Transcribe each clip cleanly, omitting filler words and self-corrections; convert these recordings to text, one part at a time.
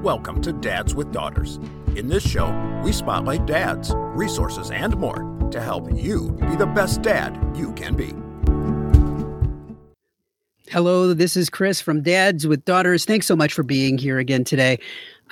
Welcome to Dads with Daughters. In this show, we spotlight dads, resources, and more to help you be the best dad you can be. Hello, this is Chris from Dads with Daughters. Thanks so much for being here again today.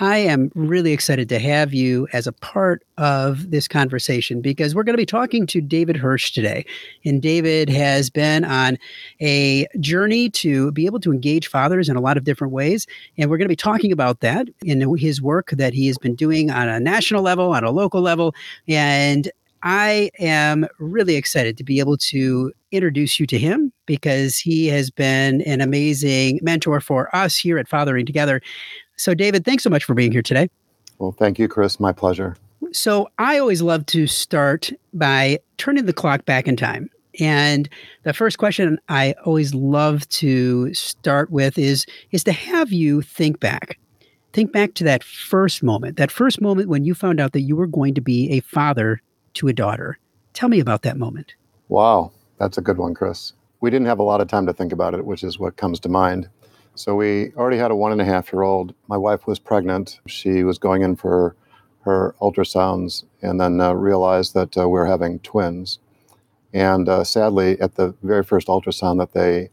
I am really excited to have you as a part of this conversation because we're going to be talking to David Hirsch today. And David has been on a journey to be able to engage fathers in a lot of different ways. And we're going to be talking about that in his work that he has been doing on a national level, on a local level. And I am really excited to be able to introduce you to him because he has been an amazing mentor for us here at Fathering Together. So, David, thanks so much for being here today. Well, thank you, Chris. My pleasure. So I always love to start by turning the clock back in time. And the first question I always love to start with is to have you think back. Think back to that first moment when you found out that you were going to be a father to a daughter. Tell me about that moment. Wow, that's a good one, Chris. We didn't have a lot of time to think about it, which is what comes to mind. So we already had a 1.5-year-old. My wife was pregnant. She was going in for her ultrasounds and then realized that we were having twins. And sadly, at the very first ultrasound that they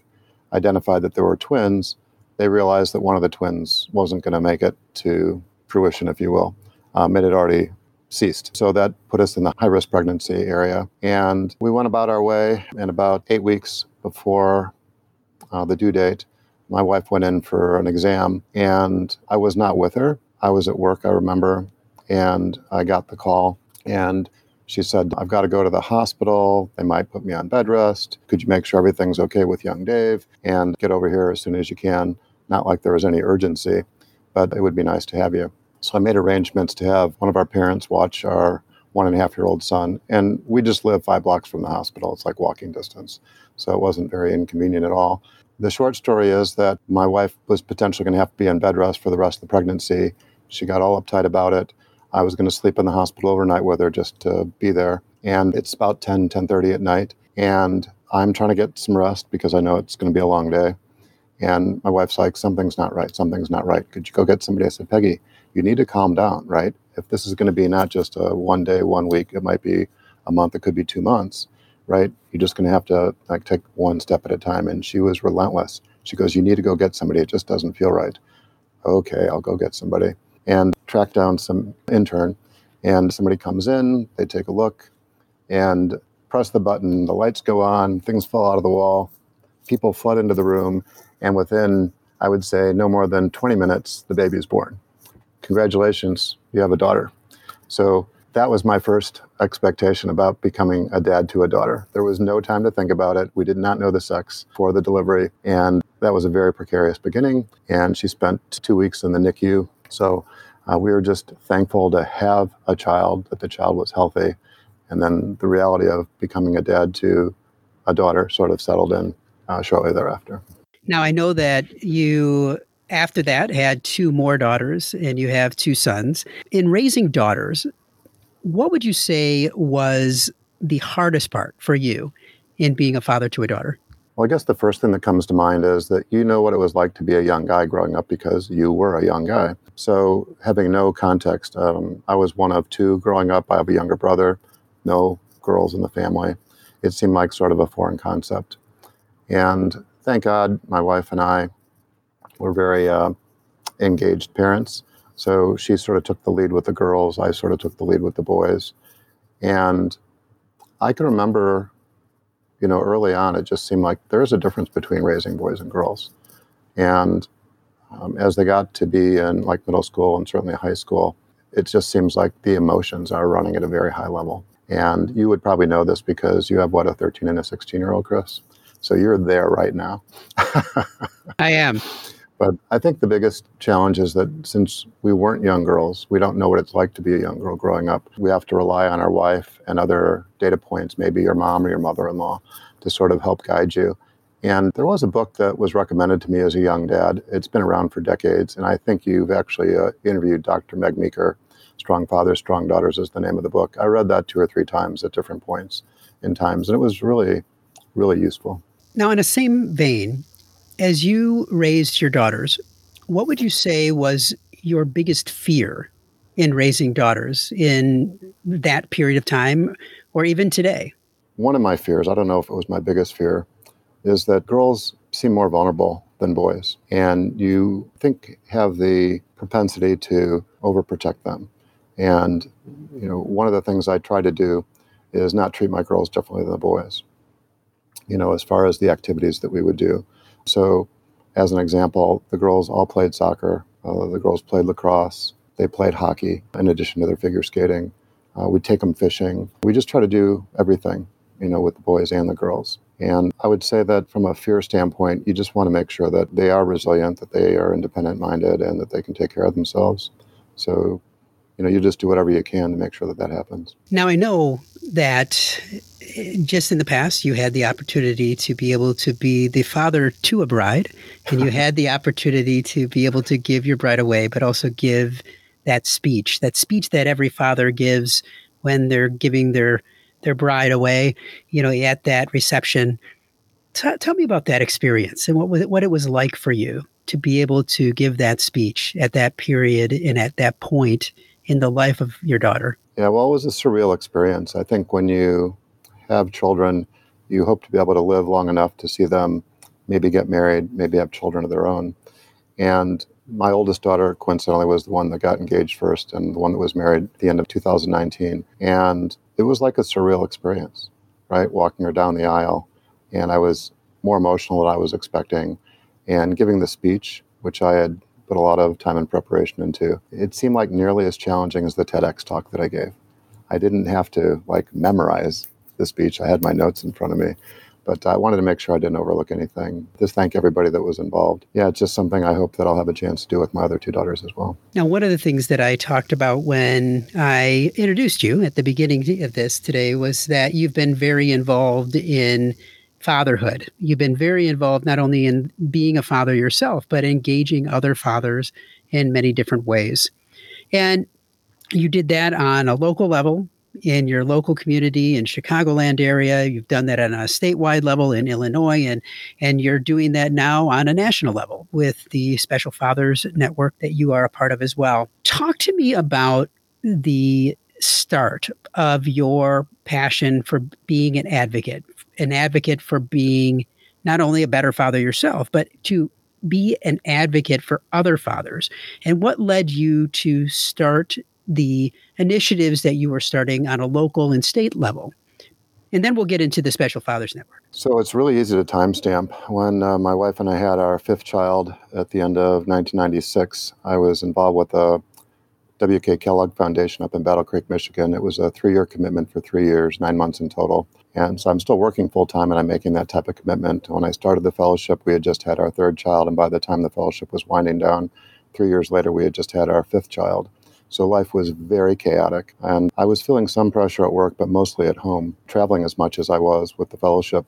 identified that there were twins, they realized that one of the twins wasn't going to make it to fruition, if you will. It had already ceased. So that put us in the high-risk pregnancy area. And we went about our way, and about 8 weeks before the due date, my wife went in for an exam, and I was not with her. I was at work, I remember, and I got the call, and she said, "I've got to go to the hospital. They might put me on bed rest. Could you make sure everything's okay with young Dave and get over here as soon as you can?" Not like there was any urgency, but it would be nice to have you. So I made arrangements to have one of our parents watch our 1.5-year-old son, and we just live 5 blocks from the hospital. It's like walking distance, so it wasn't very inconvenient at all. The short story is that my wife was potentially going to have to be on bed rest for the rest of the pregnancy. She got all uptight about it. I was going to sleep in the hospital overnight with her just to be there. And it's about 10:30 at night. And I'm trying to get some rest because I know it's going to be a long day. And my wife's like, something's not right. Could you go get somebody? I said, "Peggy, you need to calm down, right? If this is going to be not just a 1 day, 1 week, it might be a month, it could be 2 months. Right? You're just going to have to take one step at a time." And she was relentless. She goes, "You need to go get somebody. It just doesn't feel right." Okay, I'll go get somebody. And track down some intern. And somebody comes in, they take a look, and press the button. The lights go on, things fall out of the wall. People flood into the room. And within, I would say, no more than 20 minutes, the baby is born. Congratulations, you have a daughter. So that was my first expectation about becoming a dad to a daughter. There was no time to think about it. We did not know the sex for the delivery, and that was a very precarious beginning, and she spent 2 weeks in the NICU. So we were just thankful to have a child, that the child was healthy, and then the reality of becoming a dad to a daughter sort of settled in shortly thereafter. Now, I know that you, after that, had 2 more daughters, and you have 2 sons. In raising daughters, what would you say was the hardest part for you in being a father to a daughter? Well, I guess the first thing that comes to mind is that you know what it was like to be a young guy growing up because you were a young guy. So having no context, I was one of 2 growing up. I have a younger brother, no girls in the family. It seemed like sort of a foreign concept. And thank God my wife and I were very engaged parents. So she sort of took the lead with the girls. I sort of took the lead with the boys. And I can remember, early on, it just seemed like there's a difference between raising boys and girls. And as they got to be in middle school and certainly high school, it just seems like the emotions are running at a very high level. And you would probably know this because you have, a 13 and a 16-year-old, Chris? So you're there right now. I am. But I think the biggest challenge is that since we weren't young girls, we don't know what it's like to be a young girl growing up. We have to rely on our wife and other data points, maybe your mom or your mother-in-law, to sort of help guide you. And there was a book that was recommended to me as a young dad. It's been around for decades, and I think you've actually interviewed Dr. Meg Meeker. Strong Fathers, Strong Daughters is the name of the book. I read that 2 or 3 times at different points in times, and it was really, really useful. Now, in the same vein, as you raised your daughters, what would you say was your biggest fear in raising daughters in that period of time or even today? One of my fears, I don't know if it was my biggest fear, is that girls seem more vulnerable than boys. And you have the propensity to overprotect them. And, you know, one of the things I try to do is not treat my girls differently than the boys, you know, as far as the activities that we would do. So as an example, the girls all played soccer. The girls played lacrosse. They played hockey in addition to their figure skating. We take them fishing. We just try to do everything, you know, with the boys and the girls. And I would say that from a fear standpoint, you just want to make sure that they are resilient, that they are independent-minded, and that they can take care of themselves. So, you know, you just do whatever you can to make sure that that happens. Now, I know that just in the past, you had the opportunity to be able to be the father to a bride, and you had the opportunity to be able to give your bride away, but also give that speech that every father gives when they're giving their bride away, you know, at that reception. Tell me about that experience and what it was like for you to be able to give that speech at that period and at that point in the life of your daughter. Yeah, well, it was a surreal experience. I think when you have children, you hope to be able to live long enough to see them maybe get married, maybe have children of their own. And my oldest daughter, coincidentally, was the one that got engaged first and the one that was married at the end of 2019. And it was like a surreal experience, right? Walking her down the aisle. And I was more emotional than I was expecting. And giving the speech, which I had put a lot of time and preparation into, it seemed like nearly as challenging as the TEDx talk that I gave. I didn't have to memorize the speech. I had my notes in front of me. But I wanted to make sure I didn't overlook anything. Just thank everybody that was involved. Yeah, it's just something I hope that I'll have a chance to do with my other two daughters as well. Now, one of the things that I talked about when I introduced you at the beginning of this today was that you've been very involved in fatherhood. You've been very involved not only in being a father yourself, but engaging other fathers in many different ways. And you did that on a local level, in your local community in Chicagoland area. You've done that on a statewide level in Illinois, and you're doing that now on a national level with the Special Fathers Network that you are a part of as well. Talk to me about the start of your passion for being an advocate for being not only a better father yourself, but to be an advocate for other fathers. And what led you to start the initiatives that you were starting on a local and state level? And then we'll get into the Special Fathers Network. So it's really easy to timestamp. When my wife and I had our fifth child at the end of 1996, I was involved with the W.K. Kellogg Foundation up in Battle Creek, Michigan. It was a 3-year commitment for 3 years, 9 months in total. And so I'm still working full-time, and I'm making that type of commitment. When I started the fellowship, we had just had our third child. And by the time the fellowship was winding down, 3 years later, we had just had our fifth child. So life was very chaotic, and I was feeling some pressure at work, but mostly at home, traveling as much as I was with the fellowship.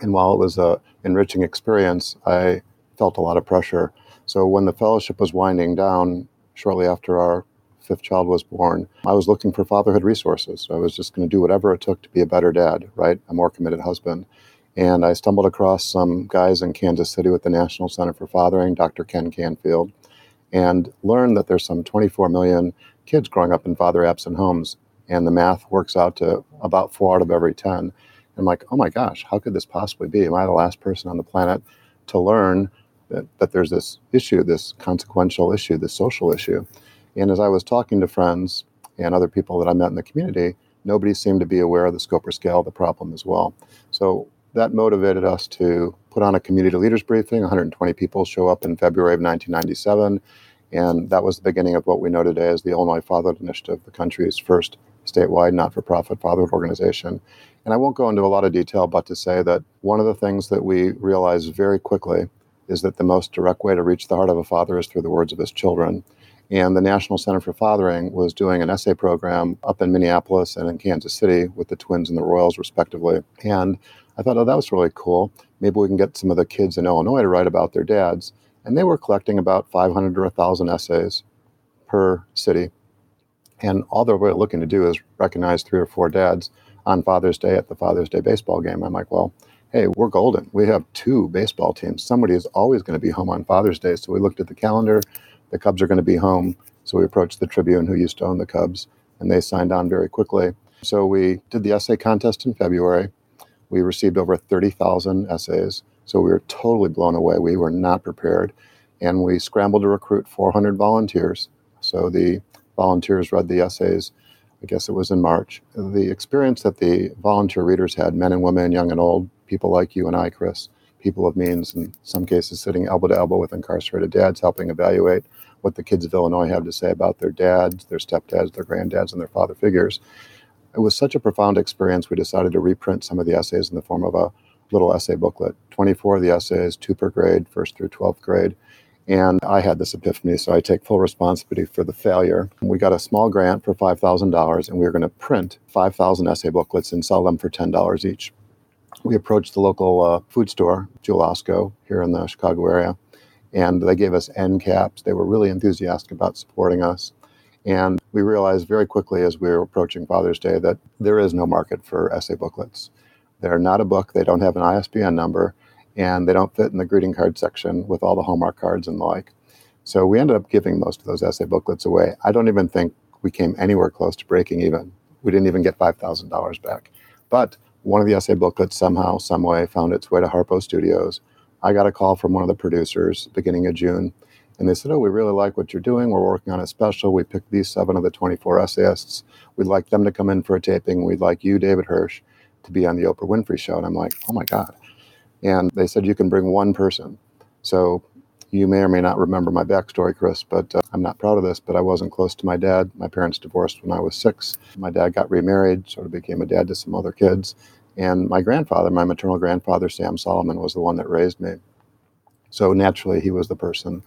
And while it was an enriching experience, I felt a lot of pressure. So when the fellowship was winding down, shortly after our fifth child was born, I was looking for fatherhood resources. I was just going to do whatever it took to be a better dad, right? A more committed husband. And I stumbled across some guys in Kansas City with the National Center for Fathering, Dr. Ken Canfield, and learned that there's some 24 million kids growing up in father-absent homes, and the math works out to about 4 out of every 10. And I'm like, oh my gosh, how could this possibly be? Am I the last person on the planet to learn that there's this issue, this consequential issue, this social issue? And as I was talking to friends and other people that I met in the community, nobody seemed to be aware of the scope or scale of the problem as well. So that motivated us to put on a community leaders briefing. 120 people show up in February of 1997. And that was the beginning of what we know today as the Illinois Fatherhood Initiative, the country's first statewide not-for-profit fatherhood organization. And I won't go into a lot of detail, but to say that one of the things that we realized very quickly is that the most direct way to reach the heart of a father is through the words of his children. And the National Center for Fathering was doing an essay program up in Minneapolis and in Kansas City with the Twins and the Royals, respectively. And I thought, oh, that was really cool. Maybe we can get some of the kids in Illinois to write about their dads. And they were collecting about 500 or 1,000 essays per city. And all they were looking to do is recognize 3 or 4 dads on Father's Day at the Father's Day baseball game. I'm like, well, hey, we're golden. We have two baseball teams. Somebody is always going to be home on Father's Day. So we looked at the calendar. The Cubs are going to be home. So we approached the Tribune, who used to own the Cubs, and they signed on very quickly. So we did the essay contest in February. We received over 30,000 essays. So we were totally blown away. We were not prepared. And we scrambled to recruit 400 volunteers. So the volunteers read the essays. I guess it was in March. The experience that the volunteer readers had, men and women, young and old, people like you and I, Chris, people of means, in some cases sitting elbow to elbow with incarcerated dads, helping evaluate what the kids of Illinois have to say about their dads, their stepdads, their granddads, and their father figures. It was such a profound experience, we decided to reprint some of the essays in the form of a little essay booklet. 24 of the essays, 2 per grade, 1st through 12th grade. And I had this epiphany, so I take full responsibility for the failure. We got a small grant for $5,000, and we were going to print 5,000 essay booklets and sell them for $10 each. We approached the local food store, Jewel Osco, here in the Chicago area, and they gave us end caps. They were really enthusiastic about supporting us. And we realized very quickly as we were approaching Father's Day that there is no market for essay booklets. They're not a book. They don't have an ISBN number. And they don't fit in the greeting card section with all the Hallmark cards and the like. So we ended up giving most of those essay booklets away. I don't even think we came anywhere close to breaking even. We didn't even get $5,000 back. But one of the essay booklets somehow, some way, found its way to Harpo Studios. I got a call from one of the producers beginning of June, and they said, oh, we really like what you're doing. We're working on a special. We picked these 7 of the 24 essayists. We'd like them to come in for a taping. We'd like you, David Hirsch, to be on the Oprah Winfrey Show. And I'm like, oh, my God. And they said, you can bring one person. So you may or may not remember my backstory, Chris, but I'm not proud of this, but I wasn't close to my dad. My parents divorced when I was 6. My dad got remarried, sort of became a dad to some other kids. And my grandfather, my maternal grandfather, Sam Solomon, was the one that raised me. So naturally, he was the person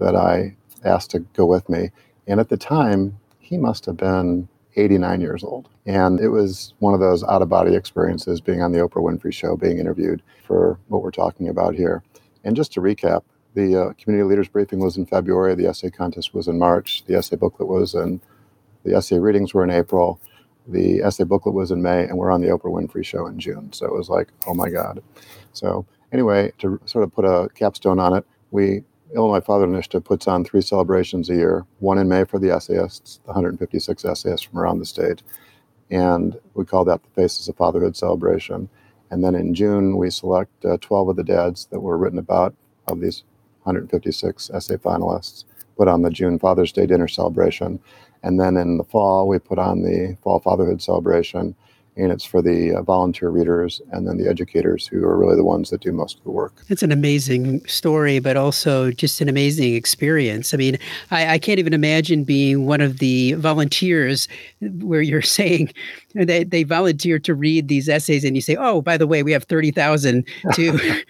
that I asked to go with me. And at the time, he must have been 89 years old. And it was one of those out-of-body experiences, being on the Oprah Winfrey Show, being interviewed for what we're talking about here. And just to recap, the community leaders briefing was in February, the essay contest was in March, the essay booklet was in, the essay readings were in April, the essay booklet was in May, and we're on the Oprah Winfrey Show in June. So it was like, oh my God. So anyway, to sort of put a capstone on it, Illinois Fatherhood Initiative puts on 3 celebrations a year, one in May for the essayists, the 156 essayists from around the state, and we call that the Faces of Fatherhood Celebration. And then in June, we select 12 of the dads that were written about of these 156 essay finalists, put on the June Father's Day Dinner Celebration. And then in the fall, we put on the Fall Fatherhood Celebration, and it's for the volunteer readers and then the educators who are really the ones that do most of the work. That's an amazing story, but also just an amazing experience. I mean, I can't even imagine being one of the volunteers where you're saying they volunteer to read these essays and you say, oh, by the way, we have 30,000 to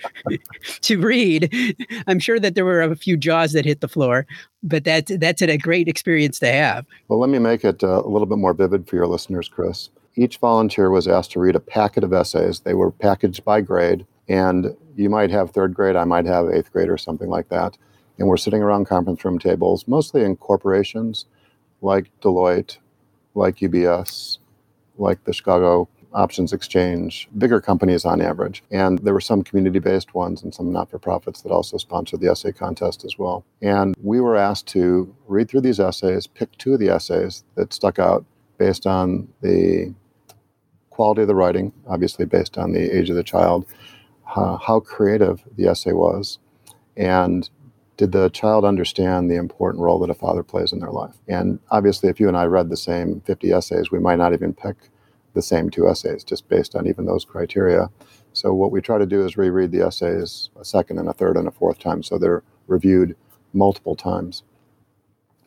read. I'm sure that there were a few jaws that hit the floor, but that's a great experience to have. Well, let me make it a little bit more vivid for your listeners, Chris. Each volunteer was asked to read a packet of essays. They were packaged by grade, and you might have 3rd grade, I might have 8th grade or something like that. And we're sitting around conference room tables, mostly in corporations like Deloitte, like UBS, like the Chicago Options Exchange, bigger companies on average. And there were some community-based ones and some not-for-profits that also sponsored the essay contest as well. And we were asked to read through these essays, pick 2 of the essays that stuck out based on the quality of the writing, obviously based on the age of the child, how creative the essay was, and did the child understand the important role that a father plays in their life. And obviously, if you and I read the same 50 essays, we might not even pick the same 2 essays just based on even those criteria. So what we try to do is reread the essays a second and a third and a fourth time, so they're reviewed multiple times.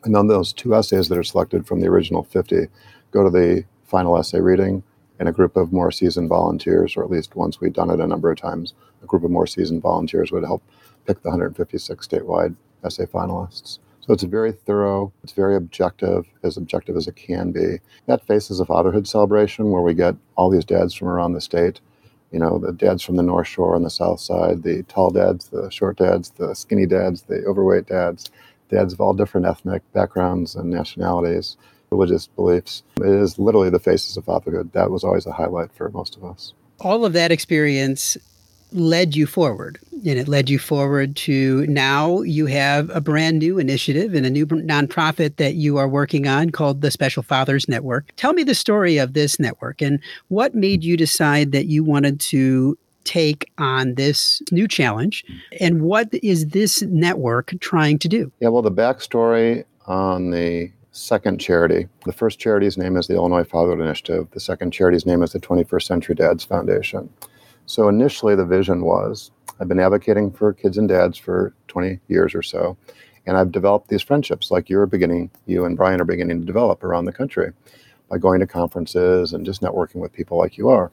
And then those 2 essays that are selected from the original 50 go to the final essay reading, and a group of more seasoned volunteers, or at least once we'd done it a number of times, a group of more seasoned volunteers would help pick the 156 statewide essay finalists. So it's very thorough, it's very objective as it can be. That Faces of Fatherhood Celebration, where we get all these dads from around the state, you know, the dads from the North Shore and the South Side, the tall dads, the short dads, the skinny dads, the overweight dads, dads of all different ethnic backgrounds and nationalities, religious beliefs. It is literally the Faces of Fatherhood. That was always a highlight for most of us. All of that experience led you forward. And it led you forward to now you have a brand new initiative and a new nonprofit that you are working on called the Special Fathers Network. Tell me the story of this network and what made you decide that you wanted to take on this new challenge, and what is this network trying to do? Yeah, well, the backstory on the second charity, the first charity's name is the Illinois Fatherhood Initiative. The second charity's name is the 21st Century Dads Foundation. So initially the vision was, I've been advocating for kids and dads for 20 years or so, and I've developed these friendships like you and Brian are beginning to develop around the country by going to conferences and just networking with people like you are.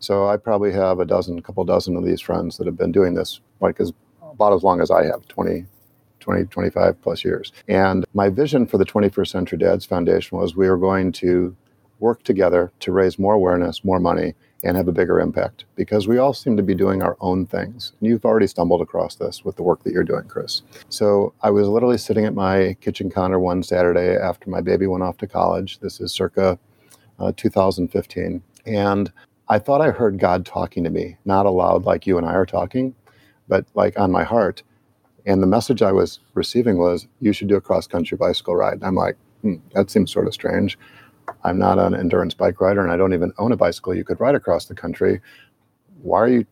So I probably have a couple dozen of these friends that have been doing this like about as long as I have, 25 plus years. And my vision for the 21st Century Dads Foundation was we were going to work together to raise more awareness, more money, and have a bigger impact, because we all seem to be doing our own things. And you've already stumbled across this with the work that you're doing, Chris. So I was literally sitting at my kitchen counter one Saturday after my baby went off to college. This is circa 2015. And I thought I heard God talking to me, not aloud like you and I are talking, but like on my heart. And the message I was receiving was, you should do a cross-country bicycle ride. And I'm like, that seems sort of strange. I'm not an endurance bike rider, and I don't even own a bicycle you could ride across the country. Why are you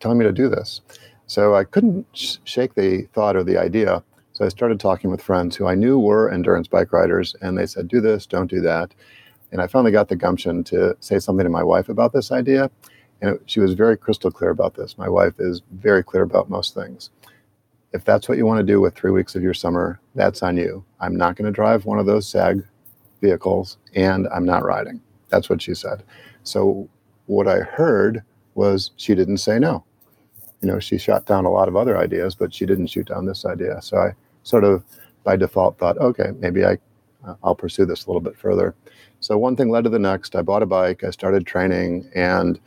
telling me to do this? So I couldn't shake the thought or the idea. So I started talking with friends who I knew were endurance bike riders, and they said, do this, don't do that. And I finally got the gumption to say something to my wife about this idea. And she was very crystal clear about this. My wife is very clear about most things. If that's what you want to do with 3 weeks of your summer, that's on you. I'm not going to drive one of those SAG vehicles, and I'm not riding. That's what she said. So what I heard was she didn't say no. She shot down a lot of other ideas, but she didn't shoot down this idea. So I sort of by default thought, okay, maybe I'll pursue this a little bit further. So one thing led to the next. I bought a bike, I started training, and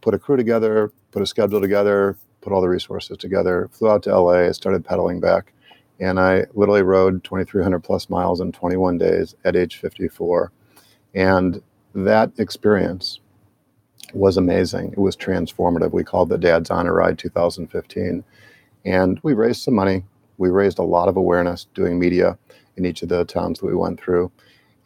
put a crew together, put a schedule together, put all the resources together, flew out to LA, started pedaling back. And I literally rode 2,300 plus miles in 21 days at age 54. And that experience was amazing. It was transformative. We called the Dad's Honor Ride 2015. And we raised some money. We raised a lot of awareness doing media in each of the towns that we went through.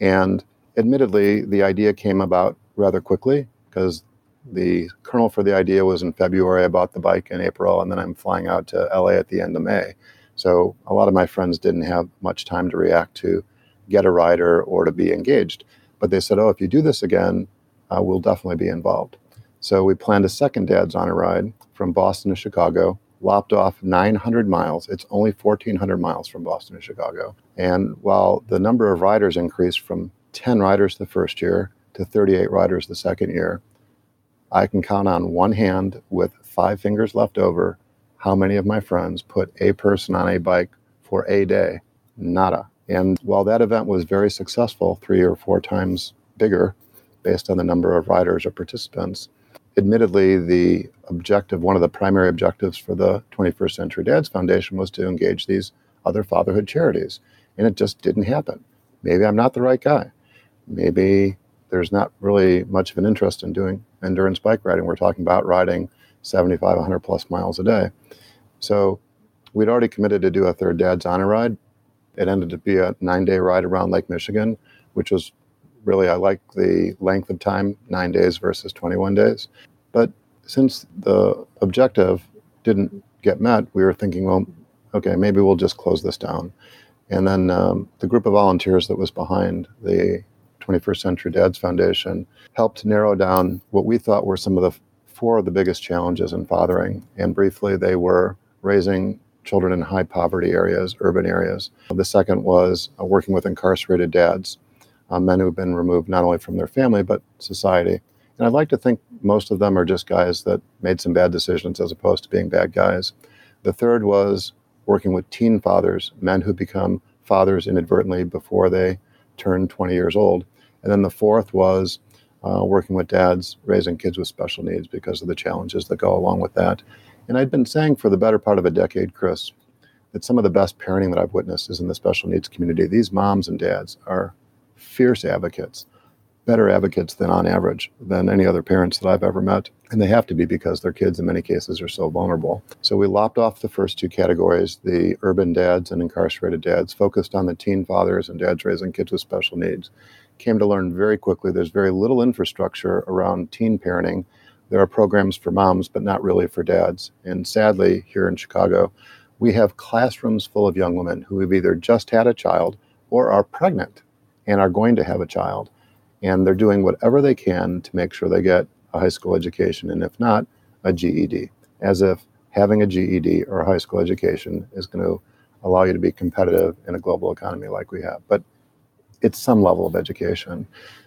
And admittedly, the idea came about rather quickly because the kernel for the idea was in February. I bought the bike in April, and then I'm flying out to LA at the end of May. So a lot of my friends didn't have much time to react to, get a rider, or to be engaged. But they said, if you do this again, we'll definitely be involved. So we planned a second Dad's Honor Ride from Boston to Chicago, lopped off 900 miles. It's only 1,400 miles from Boston to Chicago. And while the number of riders increased from 10 riders the first year to 38 riders the second year, I can count on one hand with 5 fingers left over how many of my friends put a person on a bike for a day? Nada. And while that event was very successful, 3 or 4 times bigger based on the number of riders or participants, admittedly, the objective, one of the primary objectives for the 21st Century Dads Foundation was to engage these other fatherhood charities. And it just didn't happen. Maybe I'm not the right guy. Maybe there's not really much of an interest in doing endurance bike riding. We're talking about riding 75, 100 plus miles a day. So we'd already committed to do a third Dad's Honor Ride. It ended up being a 9-day ride around Lake Michigan, which was really, I like the length of time, 9 days versus 21 days. But since the objective didn't get met, we were thinking, okay, maybe we'll just close this down. And then the group of volunteers that was behind the 21st Century Dads Foundation helped narrow down what we thought were some of the 4 of the biggest challenges in fathering. And briefly, they were raising children in high poverty areas, urban areas. The second was working with incarcerated dads, men who've been removed not only from their family, but society. And I'd like to think most of them are just guys that made some bad decisions as opposed to being bad guys. The third was working with teen fathers, men who become fathers inadvertently before they turn 20 years old. And then the fourth was working with dads, raising kids with special needs because of the challenges that go along with that. And I'd been saying for the better part of a decade, Chris, that some of the best parenting that I've witnessed is in the special needs community. These moms and dads are fierce advocates better advocates than on average than any other parents that I've ever met. And they have to be because their kids in many cases are so vulnerable. So we lopped off the first two categories, the urban dads and incarcerated dads, focused on the teen fathers and dads raising kids with special needs. Came to learn very quickly there's very little infrastructure around teen parenting. There are programs for moms, but not really for dads. And sadly, here in Chicago, we have classrooms full of young women who have either just had a child or are pregnant and are going to have a child. And they're doing whatever they can to make sure they get a high school education, and if not, a GED, as if having a GED or a high school education is going to allow you to be competitive in a global economy like we have. But it's some level of education.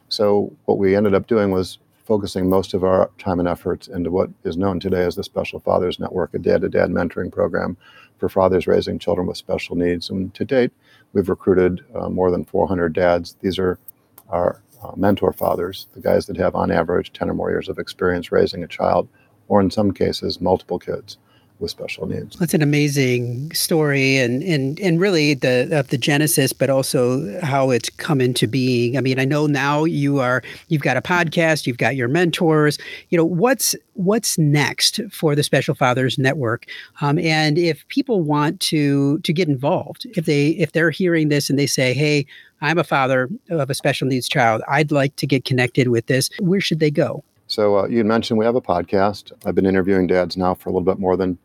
So what we ended up doing was focusing most of our time and efforts into what is known today as the Special Fathers Network, a dad-to-dad mentoring program for fathers raising children with special needs. And to date, we've recruited more than 400 dads. These are our mentor fathers, the guys that have on average 10 or more years of experience raising a child, or in some cases, multiple kids with special needs. That's an amazing story and really the genesis, but also how it's come into being. I mean, I know now you've got a podcast, you've got your mentors, you know, what's next for the Special Fathers Network? And if people want to get involved, if they're hearing this and they say, hey, I'm a father of a special needs child, I'd like to get connected with this, where should they go? So you mentioned we have a podcast. I've been interviewing dads now for a little bit more than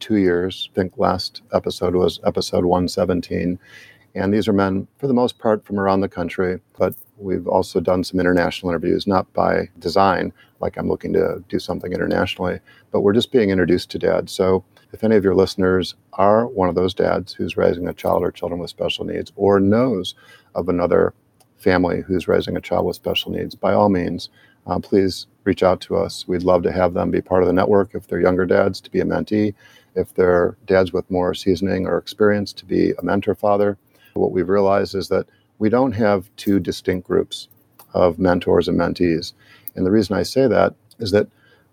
2 years. I think last episode was episode 117. And these are men, for the most part, from around the country. But we've also done some international interviews, not by design, like I'm looking to do something internationally, but we're just being introduced to dads. So if any of your listeners are one of those dads who's raising a child or children with special needs, or knows of another family who's raising a child with special needs, by all means, please reach out to us. We'd love to have them be part of the network. If they're younger dads, to be a mentee. If they're dads with more seasoning or experience, to be a mentor father. What we've realized is that we don't have two distinct groups of mentors and mentees. And the reason I say that is that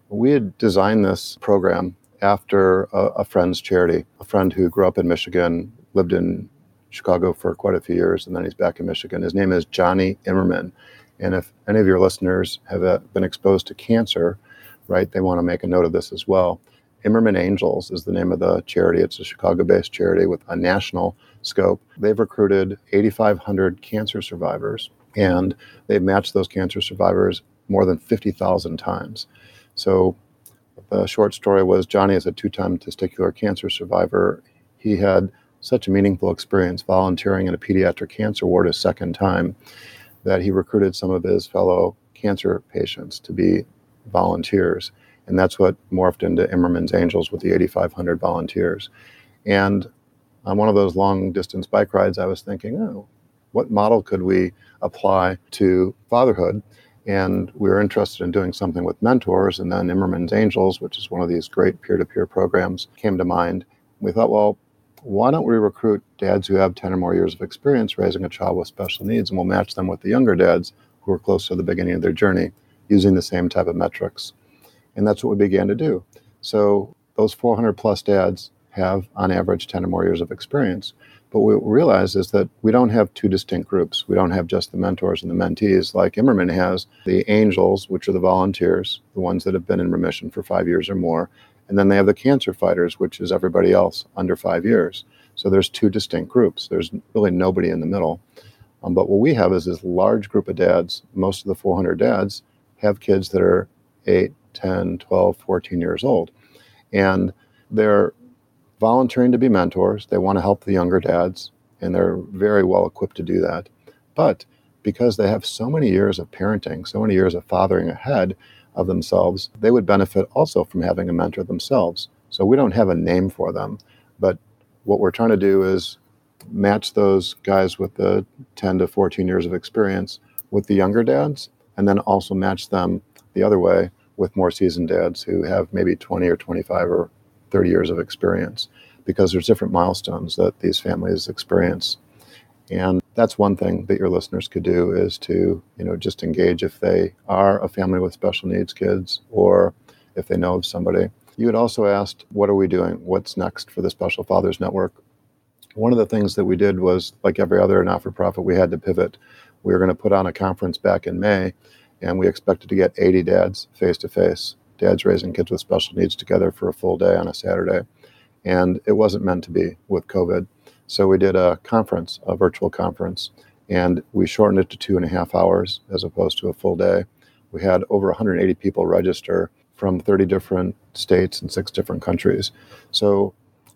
we had designed this program after a friend's charity, a friend who grew up in Michigan, lived in Chicago for quite a few years, and then he's back in Michigan. His name is Johnny Immerman. And if any of your listeners have been exposed to cancer, right, they want to make a note of this as well. Immerman Angels is the name of the charity. It's a Chicago-based charity with a national scope. They've recruited 8,500 cancer survivors, and they've matched those cancer survivors more than 50,000 times. So the short story was Johnny is a two-time testicular cancer survivor. He had such a meaningful experience volunteering in a pediatric cancer ward a second time that he recruited some of his fellow cancer patients to be volunteers. And that's what morphed into Immerman's Angels with the 8,500 volunteers. And on one of those long distance bike rides, I was thinking, what model could we apply to fatherhood? And we were interested in doing something with mentors. And then Immerman's Angels, which is one of these great peer-to-peer programs, came to mind. We thought, well, why don't we recruit dads who have 10 or more years of experience raising a child with special needs, and we'll match them with the younger dads who are close to the beginning of their journey using the same type of metrics. And that's what we began to do. So those 400 plus dads have on average 10 or more years of experience. But what we realize is that we don't have two distinct groups. We don't have just the mentors and the mentees like Immerman has. The angels, which are the volunteers, the ones that have been in remission for 5 years or more. And then they have the cancer fighters, which is everybody else under 5 years. So there's two distinct groups. There's really nobody in the middle. But what we have is this large group of dads. Most of the 400 dads have kids that are 8, 10, 12, 14 years old. And they're volunteering to be mentors. They want to help the younger dads, and they're very well equipped to do that. But because they have so many years of parenting, so many years of fathering ahead of themselves, they would benefit also from having a mentor themselves. So we don't have a name for them, but what we're trying to do is match those guys with the 10 to 14 years of experience with the younger dads, and then also match them the other way with more seasoned dads who have maybe 20 or 25 or 30 years of experience, because there's different milestones that these families experience. And that's one thing that your listeners could do is to, just engage if they are a family with special needs kids or if they know of somebody. You had also asked, what are we doing? What's next for the Special Fathers Network? One of the things that we did was, like every other not-for-profit, we had to pivot. We were going to put on a conference back in May, and we expected to get 80 dads face-to-face, dads raising kids with special needs together for a full day on a Saturday. And it wasn't meant to be with COVID. So we did a conference, a virtual conference, and we shortened it to 2.5 hours as opposed to a full day. We had over 180 people register from 30 different states and 6 different countries. So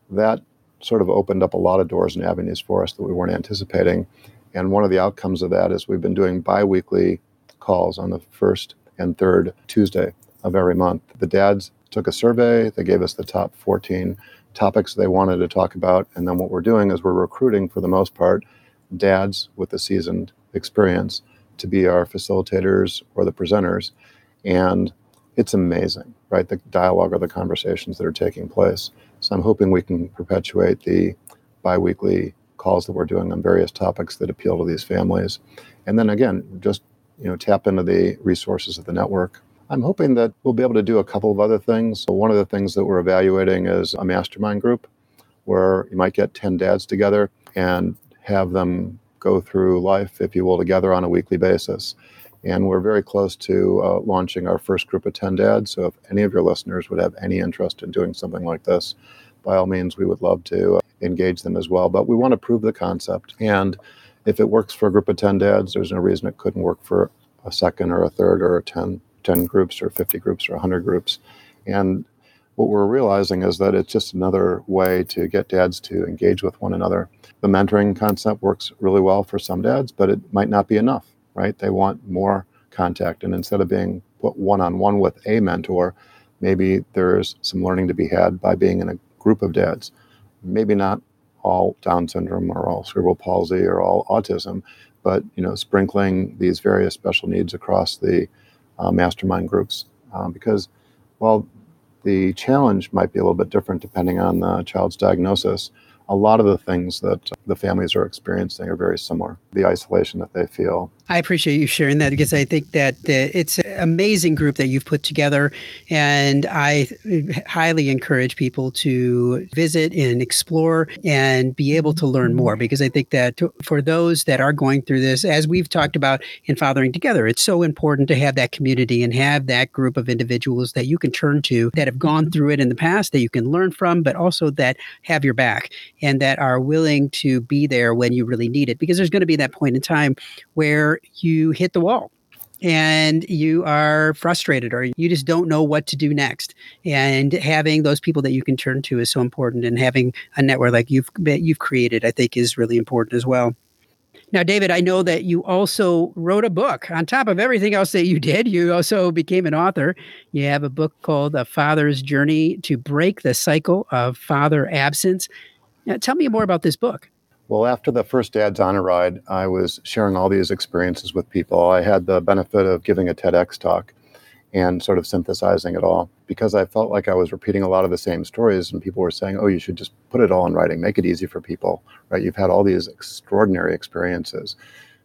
that sort of opened up a lot of doors and avenues for us that we weren't anticipating. And one of the outcomes of that is we've been doing bi-weekly calls on the first and third Tuesday of every month. The dads took a survey. They gave us the top 14 topics they wanted to talk about. And then what we're doing is we're recruiting, for the most part, dads with the seasoned experience to be our facilitators or the presenters. And it's amazing, right? The dialogue or the conversations that are taking place. So I'm hoping we can perpetuate the biweekly calls that we're doing on various topics that appeal to these families. And then again, just, tap into the resources of the network. I'm hoping that we'll be able to do a couple of other things. So one of the things that we're evaluating is a mastermind group where you might get 10 dads together and have them go through life, if you will, together on a weekly basis. And we're very close to launching our first group of 10 dads. So if any of your listeners would have any interest in doing something like this, by all means, we would love to engage them as well. But we want to prove the concept. And if it works for a group of 10 dads, there's no reason it couldn't work for a second or a third or 10 groups or 50 groups or 100 groups. And what we're realizing is that it's just another way to get dads to engage with one another. The mentoring concept works really well for some dads, but it might not be enough, right? They want more contact. And instead of being put one-on-one with a mentor, maybe there's some learning to be had by being in a group of dads. Maybe not all Down syndrome or all cerebral palsy or all autism, but, sprinkling these various special needs across the mastermind groups, because while the challenge might be a little bit different depending on the child's diagnosis, a lot of the things that the families are experiencing are very similar, the isolation that they feel. I appreciate you sharing that, because I think that it's an amazing group that you've put together, and I highly encourage people to visit and explore and be able to learn more, because I think that for those that are going through this, as we've talked about in Fathering Together, it's so important to have that community and have that group of individuals that you can turn to that have gone through it in the past, that you can learn from, but also that have your back and that are willing to be there when you really need it, because there's going to be that point in time where you hit the wall and you are frustrated or you just don't know what to do next. And having those people that you can turn to is so important, and having a network like you've created, I think, is really important as well. Now, David, I know that you also wrote a book. On top of everything else that you did, you also became an author. You have a book called A Father's Journey to Break the Cycle of Father Absence. Now, tell me more about this book. Well, after the first Dad's Honor Ride, I was sharing all these experiences with people. I had the benefit of giving a TEDx talk and sort of synthesizing it all, because I felt like I was repeating a lot of the same stories, and people were saying, you should just put it all in writing, make it easy for people, right? You've had all these extraordinary experiences.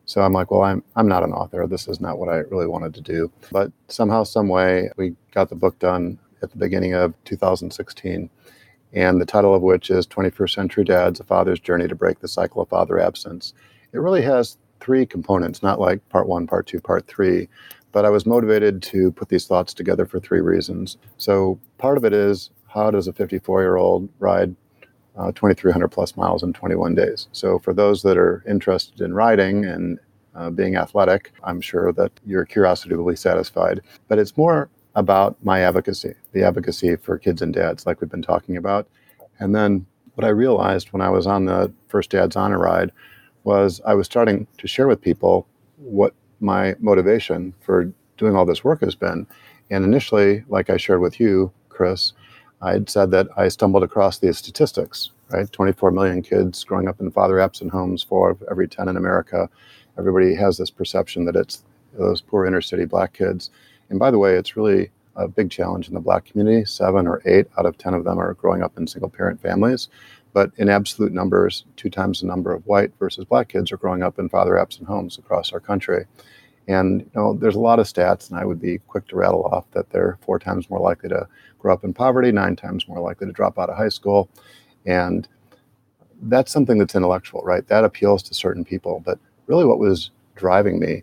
So I'm like, I'm not an author. This is not what I really wanted to do. But somehow, some way, we got the book done at the beginning of 2016. And the title of which is 21st Century Dads, A Father's Journey to Break the Cycle of Father Absence. It really has 3 components, not like part 1, part 2, part 3, but I was motivated to put these thoughts together for 3 reasons. So part of it is, how does a 54-year-old ride 2,300 plus miles in 21 days? So for those that are interested in riding and being athletic, I'm sure that your curiosity will be satisfied. But it's more about my advocacy, the advocacy for kids and dads, like we've been talking about. And then what I realized when I was on the first Dad's Honor Ride was I was starting to share with people what my motivation for doing all this work has been. And initially, like I shared with you, Chris, I had said that I stumbled across these statistics, right? 24 million kids growing up in father absent homes, 4 of every 10 in America. Everybody has this perception that it's those poor inner city black kids. And by the way, it's really a big challenge in the black community. 7 or 8 out of 10 of them are growing up in single parent families. But in absolute numbers, 2 times the number of white versus black kids are growing up in father absent homes across our country. And there's a lot of stats, and I would be quick to rattle off that they're 4 times more likely to grow up in poverty, 9 times more likely to drop out of high school. And that's something that's intellectual, right? That appeals to certain people. But really what was driving me.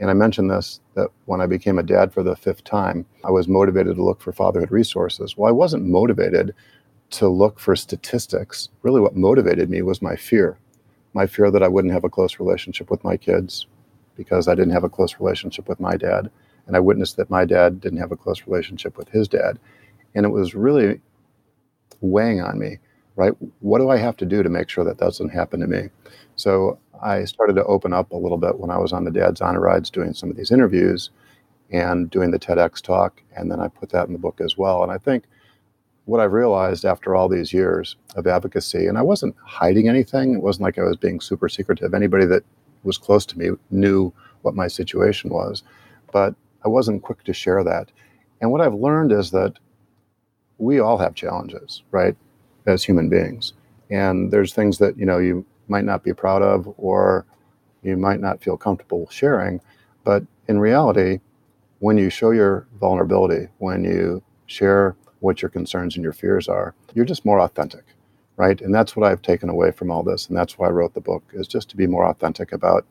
And I mentioned this, that when I became a dad for the fifth time, I was motivated to look for fatherhood resources. Well, I wasn't motivated to look for statistics. Really what motivated me was my fear that I wouldn't have a close relationship with my kids because I didn't have a close relationship with my dad. And I witnessed that my dad didn't have a close relationship with his dad. And it was really weighing on me, right? What do I have to do to make sure that doesn't happen to me? So I started to open up a little bit when I was on the Dad's Honor Rides doing some of these interviews and doing the TEDx talk. And then I put that in the book as well. And I think what I've realized after all these years of advocacy, and I wasn't hiding anything. It wasn't like I was being super secretive. Anybody that was close to me knew what my situation was, but I wasn't quick to share that. And what I've learned is that we all have challenges, right, as human beings. And there's things that, you know, you might not be proud of or you might not feel comfortable sharing. But in reality, when you show your vulnerability, when you share what your concerns and your fears are, you're just more authentic, right? And that's what I've taken away from all this. And that's why I wrote the book, is just to be more authentic about,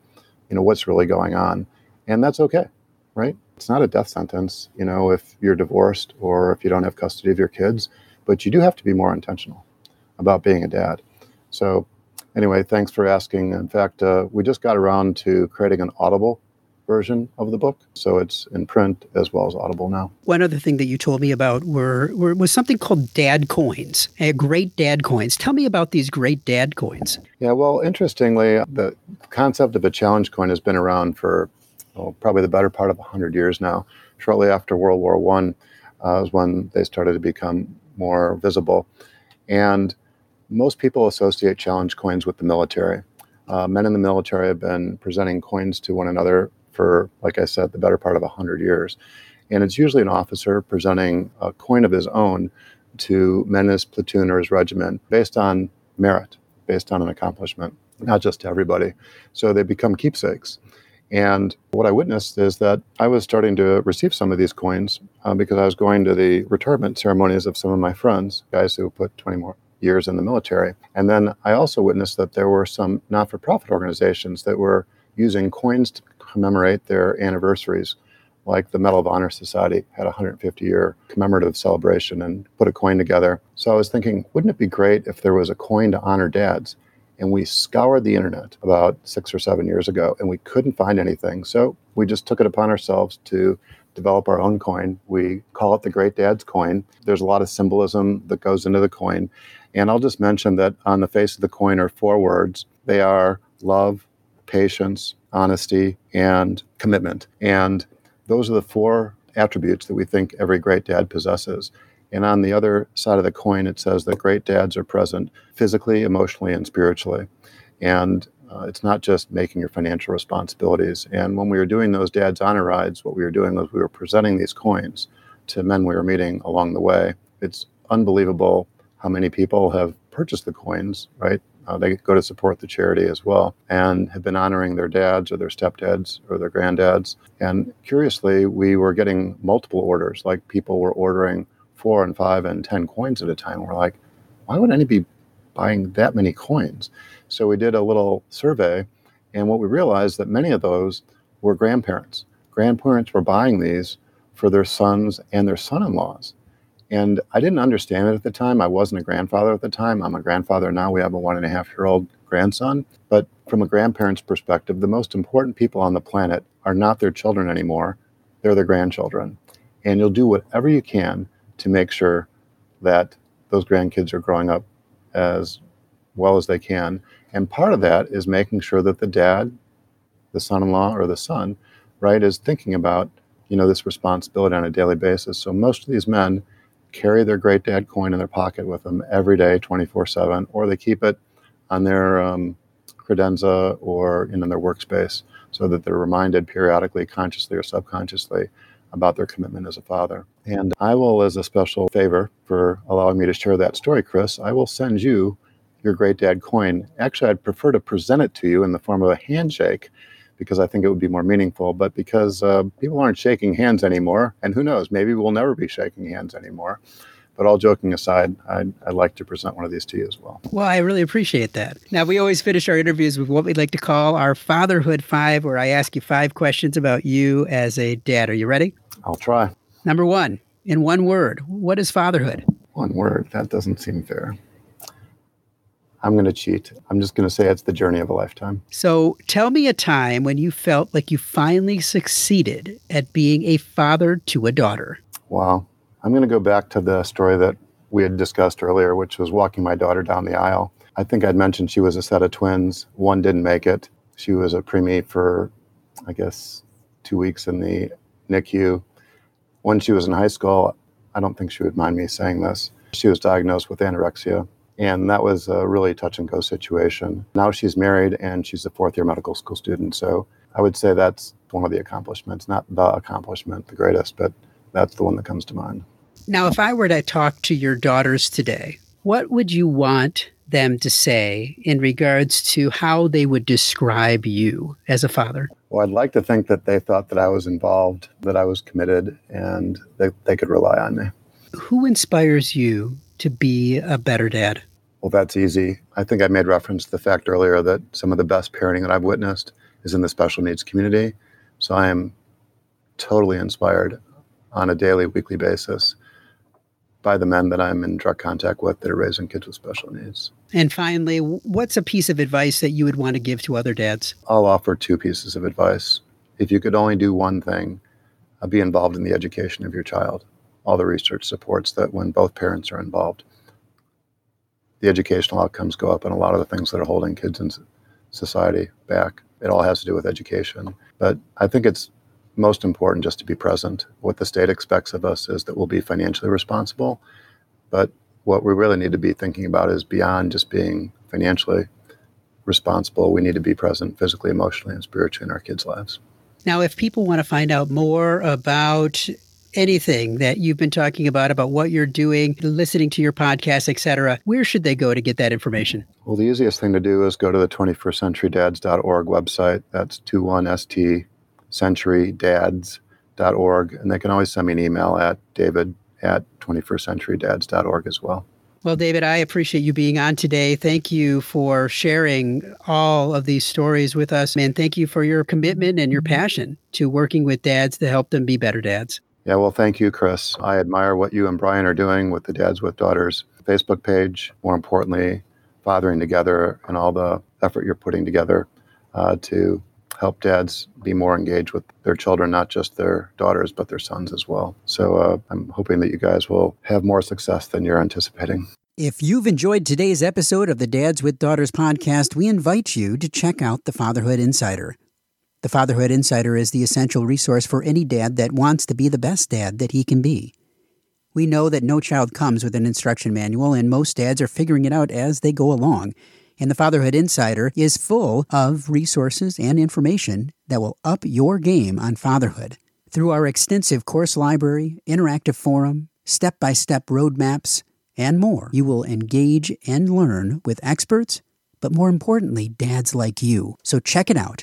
you know, what's really going on. And that's okay, right? It's not a death sentence, you know, if you're divorced or if you don't have custody of your kids, but you do have to be more intentional about being a dad. So anyway, thanks for asking. In fact, we just got around to creating an Audible version of the book. So it's in print as well as Audible now. One other thing that you told me about was something called dad coins, great dad coins. Tell me about these great dad coins. Yeah, well, interestingly, the concept of a challenge coin has been around for probably the better part of 100 years now. Shortly after World War I is when they started to become more visible. And most people associate challenge coins with the military. Men in the military have been presenting coins to one another for, like I said, the better part of 100 years. And it's usually an officer presenting a coin of his own to men in his platoon or his regiment based on merit, based on an accomplishment, not just to everybody. So they become keepsakes. And what I witnessed is that I was starting to receive some of these coins because I was going to the retirement ceremonies of some of my friends, guys who put 20 more years in the military. And then I also witnessed that there were some not-for-profit organizations that were using coins to commemorate their anniversaries, like the Medal of Honor Society had a 150-year commemorative celebration and put a coin together. So I was thinking, wouldn't it be great if there was a coin to honor dads? And we scoured the internet about 6 or 7 years ago, and we couldn't find anything. So we just took it upon ourselves to develop our own coin. We call it the Great Dad's Coin. There's a lot of symbolism that goes into the coin. And I'll just mention that on the face of the coin are four words. They are love, patience, honesty, and commitment. And those are the four attributes that we think every great dad possesses. And on the other side of the coin, it says that great dads are present physically, emotionally, and spiritually. And it's not just making your financial responsibilities. And when we were doing those Dad's Honor Rides, what we were doing was we were presenting these coins to men we were meeting along the way. It's unbelievable how many people have purchased the coins, right? They go to support the charity as well and have been honoring their dads or their stepdads or their granddads. And curiously, we were getting multiple orders, like people were ordering 4 and 5 and 10 coins at a time. We're like, why would anybody be buying that many coins? So we did a little survey, and what we realized that many of those were grandparents. Grandparents were buying these for their sons and their son-in-laws. And I didn't understand it at the time. I wasn't a grandfather at the time. I'm a grandfather now. We have a 1.5-year-old grandson. But from a grandparent's perspective, the most important people on the planet are not their children anymore. They're their grandchildren. And you'll do whatever you can to make sure that those grandkids are growing up as well as they can. And part of that is making sure that the dad, the son-in-law or the son, right, is thinking about, you know, this responsibility on a daily basis. So most of these men carry their great dad coin in their pocket with them every day, 24/7, or they keep it on their credenza or in their workspace so that they're reminded periodically, consciously or subconsciously, about their commitment as a father. And I will, as a special favor for allowing me to share that story, Chris, I will send you your Great Dad Coin. Actually, I'd prefer to present it to you in the form of a handshake because I think it would be more meaningful, but because people aren't shaking hands anymore, and who knows, maybe we'll never be shaking hands anymore. But all joking aside, I'd like to present one of these to you as well. Well, I really appreciate that. Now, we always finish our interviews with what we'd like to call our Fatherhood 5, where I ask you 5 questions about you as a dad. Are you ready? I'll try. Number 1, in one word, what is fatherhood? One word? That doesn't seem fair. I'm going to cheat. I'm just going to say it's the journey of a lifetime. So tell me a time when you felt like you finally succeeded at being a father to a daughter. Wow. I'm going to go back to the story that we had discussed earlier, which was walking my daughter down the aisle. I think I'd mentioned she was a set of twins. One didn't make it. She was a preemie for, I guess, 2 weeks in the NICU. When she was in high school, I don't think she would mind me saying this, she was diagnosed with anorexia. And that was a really touch-and-go situation. Now she's married, and she's a fourth-year medical school student. So I would say that's one of the accomplishments, not the accomplishment, the greatest, but that's the one that comes to mind. Now, if I were to talk to your daughters today, what would you want them to say in regards to how they would describe you as a father? Well, I'd like to think that they thought that I was involved, that I was committed, and that they could rely on me. Who inspires you to be a better dad? Well, that's easy. I think I made reference to the fact earlier that some of the best parenting that I've witnessed is in the special needs community. So I am totally inspired on a daily, weekly basis by the men that I'm in direct contact with that are raising kids with special needs. And finally, what's a piece of advice that you would want to give to other dads? I'll offer 2 pieces of advice. If you could only do one thing, be involved in the education of your child. All the research supports that when both parents are involved, the educational outcomes go up, and a lot of the things that are holding kids in society back, it all has to do with education. But I think it's most important just to be present. What the state expects of us is that we'll be financially responsible. But what we really need to be thinking about is beyond just being financially responsible. We need to be present physically, emotionally, and spiritually in our kids' lives. Now, if people want to find out more about anything that you've been talking about what you're doing, listening to your podcast, etc., where should they go to get that information? Well, the easiest thing to do is go to the 21stCenturyDads.org website. That's 21stCenturyDads.org. And they can always send me an email at david@21stCenturyDads.org as well. Well, David, I appreciate you being on today. Thank you for sharing all of these stories with us. And thank you for your commitment and your passion to working with dads to help them be better dads. Yeah, well, thank you, Chris. I admire what you and Brian are doing with the Dads with Daughters Facebook page. More importantly, Fathering Together and all the effort you're putting together to help dads be more engaged with their children, not just their daughters, but their sons as well. So I'm hoping that you guys will have more success than you're anticipating. If you've enjoyed today's episode of the Dads with Daughters podcast, we invite you to check out the Fatherhood Insider. The Fatherhood Insider is the essential resource for any dad that wants to be the best dad that he can be. We know that no child comes with an instruction manual, and most dads are figuring it out as they go along. And the Fatherhood Insider is full of resources and information that will up your game on fatherhood. Through our extensive course library, interactive forum, step-by-step roadmaps, and more, you will engage and learn with experts, but more importantly, dads like you. So check it out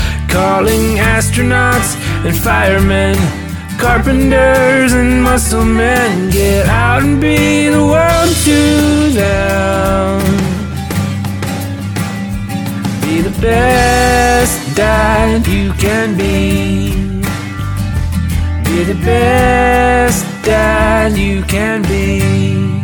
Calling astronauts and firemen, carpenters and muscle men. Get out and be the world to them. Be the best dad you can be. Be the best dad you can be.